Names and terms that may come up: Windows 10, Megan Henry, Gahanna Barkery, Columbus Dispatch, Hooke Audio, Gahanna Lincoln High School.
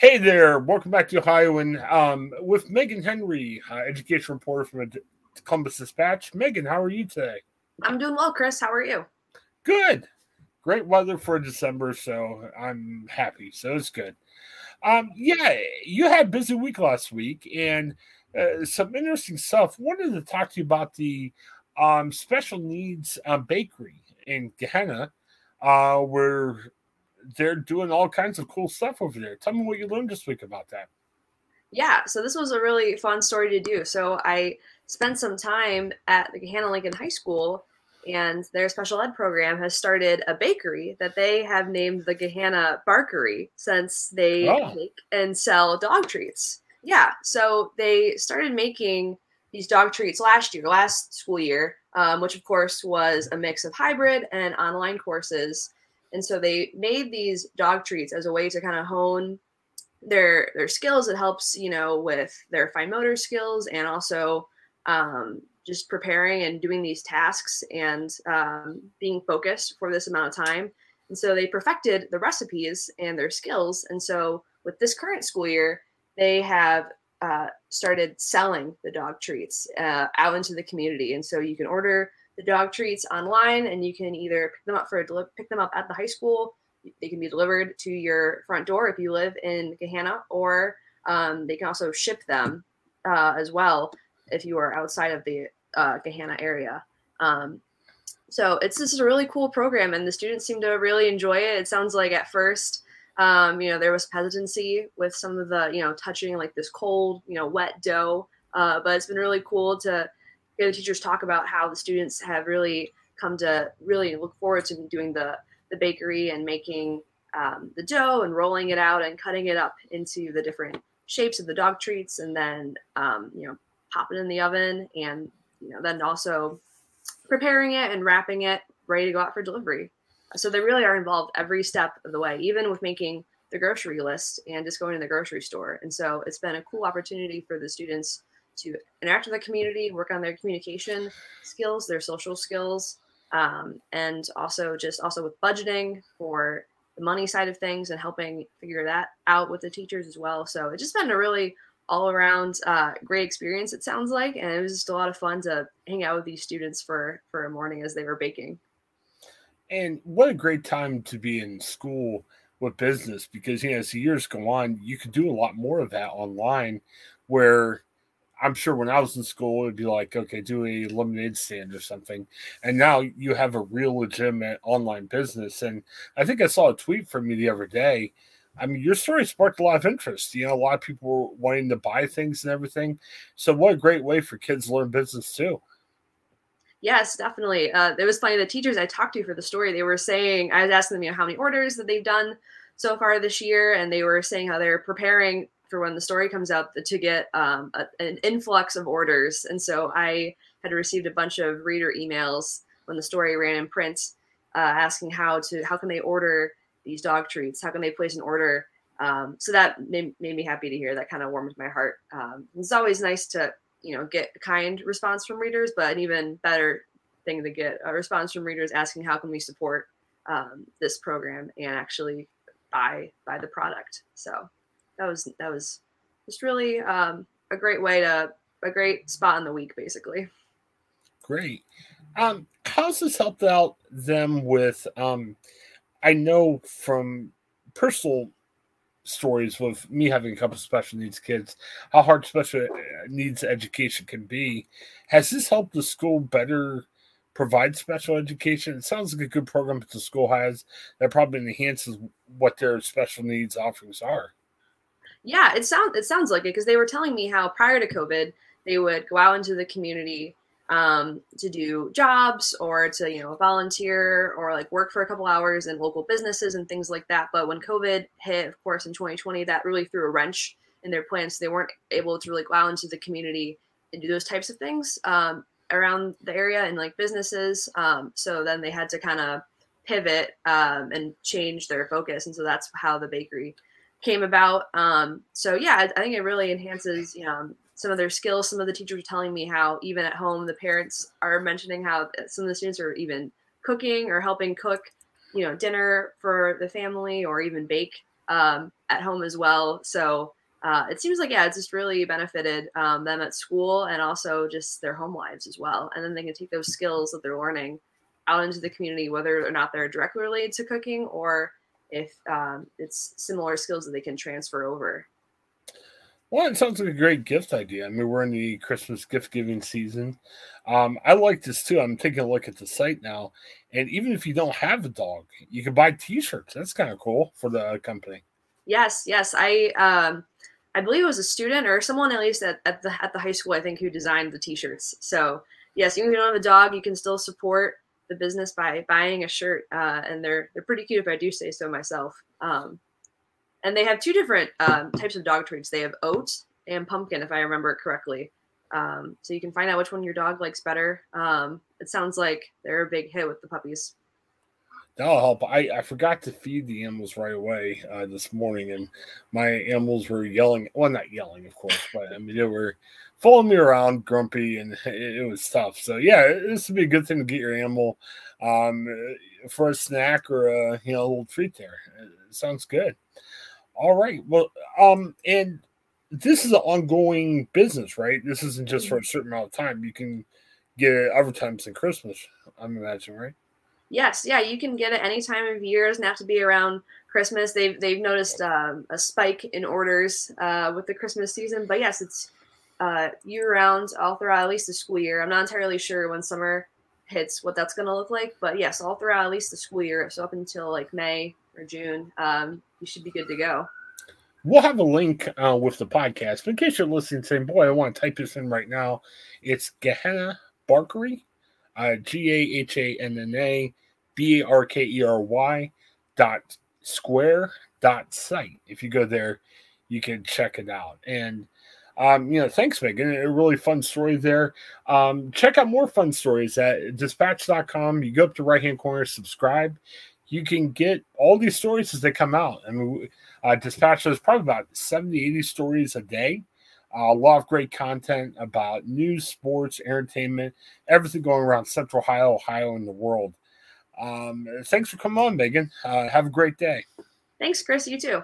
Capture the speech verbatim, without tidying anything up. Hey there, welcome back to Ohioan. Um, with Megan Henry, uh, education reporter from the Columbus Dispatch. Megan, how are you today? I'm doing well, Chris. How are you? Good. Great weather for December, so I'm happy. So it's good. Um, yeah, you had a busy week last week and uh, some interesting stuff. Wanted to talk to you about the um, special needs uh, bakery in Gahanna, uh, where they're doing all kinds of cool stuff over there. Tell me what you learned this week about that. Yeah, so this was a really fun story to do. So I spent some time at the Gahanna Lincoln High School, and their special ed program has started a bakery that they have named the Gahanna Barkery, since they oh. make and sell dog treats. Yeah, so they started making these dog treats last year, last school year, um, which of course was a mix of hybrid and online courses. And so they made these dog treats as a way to kind of hone their their skills. It helps, you know, with their fine motor skills and also um, just preparing and doing these tasks and um, being focused for this amount of time. And so they perfected the recipes and their skills. And so with this current school year, they have uh, started selling the dog treats uh, out into the community. And so you can order the dog treats online, and you can either pick them up for deli- pick them up at the high school. They can be delivered to your front door if you live in Gahanna, or um, they can also ship them uh, as well if you are outside of the uh, Gahanna area. Um, so it's this is a really cool program, and the students seem to really enjoy it. It sounds like at first, um, you know, there was hesitancy with some of the, you know, touching like this cold, you know, wet dough, uh, but it's been really cool to hear the teachers talk about how the students have really come to really look forward to doing the, the bakery and making um, the dough and rolling it out and cutting it up into the different shapes of the dog treats, and then, um, you know, pop it in the oven, and, you know, then also preparing it and wrapping it ready to go out for delivery. So they really are involved every step of the way, even with making the grocery list and just going to the grocery store. And so it's been a cool opportunity for the students to interact with the community, work on their communication skills, their social skills, um, and also just also with budgeting for the money side of things and helping figure that out with the teachers as well. So it's just been a really all around uh, great experience, it sounds like. And it was just a lot of fun to hang out with these students for, for a morning as they were baking. And what a great time to be in school with business, because, you know, as the years go on, you can do a lot more of that online, where I'm sure when I was in school, it'd be like, okay, do a lemonade stand or something. And now you have a real legitimate online business. And I think I saw a tweet from you the other day. I mean, your story sparked a lot of interest. You know, a lot of people were wanting to buy things and everything. So what a great way for kids to learn business too. Yes, definitely. Uh, it was funny. The teachers I talked to for the story, they were saying, I was asking them, you know, how many orders that they've done so far this year. And they were saying how they're preparing for when the story comes out to get um, a, an influx of orders. And so I had received a bunch of reader emails when the story ran in print, uh, asking how to, how can they order these dog treats? How can they place an order? Um, so that made, made me happy to hear. That kind of warmed my heart. Um, it's always nice to, you know, get a kind response from readers, but an even better thing to get a response from readers asking, how can we support um, this program and actually buy, buy the product? So That was that was just really um, a great way to a great spot in the week, basically. Great. Um, how's this helped out them with? Um, I know from personal stories with me having a couple of special needs kids, how hard special needs education can be. Has this helped the school better provide special education? It sounds like a good program that the school has that probably enhances what their special needs offerings are. Yeah, it sounds it sounds like it, because they were telling me how prior to COVID, they would go out into the community um, to do jobs or to, you know, volunteer or like work for a couple hours in local businesses and things like that. But when COVID hit, of course, in twenty twenty, that really threw a wrench in their plans. So they weren't able to really go out into the community and do those types of things um, around the area and like businesses. Um, so then they had to kind of pivot um, and change their focus. And so that's how the bakery came about. Um, so yeah, I, I think it really enhances, you know, some of their skills. Some of the teachers were telling me how even at home, the parents are mentioning how some of the students are even cooking or helping cook, you know, dinner for the family or even bake um, at home as well. So uh, it seems like, yeah, it's just really benefited um, them at school and also just their home lives as well. And then they can take those skills that they're learning out into the community, whether or not they're directly related to cooking or if um, it's similar skills that they can transfer over. Well, it sounds like a great gift idea. I mean, we're in the Christmas gift giving season. Um, I like this too. I'm taking a look at the site now. And even if you don't have a dog, you can buy t-shirts. That's kind of cool for the company. Yes. Yes. I, um, I believe it was a student or someone at least at, at the, at the high school, I think, who designed the t-shirts. So yes, even if you don't have a dog, you can still support the business by buying a shirt. Uh, and they're, they're pretty cute if I do say so myself. Um, And they have two different um, types of dog treats. They have oat and pumpkin, if I remember correctly. Um, so you can find out which one your dog likes better. Um, it sounds like they're a big hit with the puppies. That'll help. I, I forgot to feed the animals right away uh, this morning, and my animals were yelling. Well, not yelling, of course, but I mean, they were following me around, grumpy, and it, it was tough. So, yeah, this would be a good thing to get your animal um, for a snack or a, you know, a little treat there. It sounds good. All right. Well, um, and this is an ongoing business, right? This isn't just for a certain amount of time. You can get it other times than Christmas, I'm imagining, right? Yes. Yeah, you can get it any time of year. It doesn't have to be around Christmas. They've they've noticed um, a spike in orders uh, with the Christmas season. But, yes, it's uh, year-round all throughout at least the school year. I'm not entirely sure when summer hits what that's going to look like. But, yes, all throughout at least the school year, so up until, like, May or June, um, you should be good to go. We'll have a link uh, with the podcast. But in case you're listening saying, boy, I want to type this in right now, it's Gahanna Barkery, uh, G A H A N N A B A R K E R Y dot square dot site. If you go there, you can check it out. And, um, you know, thanks, Megan. A really fun story there. Um, check out more fun stories at dispatch dot com. You go up to right-hand corner, subscribe. You can get all these stories as they come out. I mean, uh, Dispatch does probably about seventy, eighty stories a day. Uh, a lot of great content about news, sports, entertainment, everything going around Central Ohio, Ohio, and the world. Um, thanks for coming on, Megan. Uh, have a great day. Thanks, Chris. You too.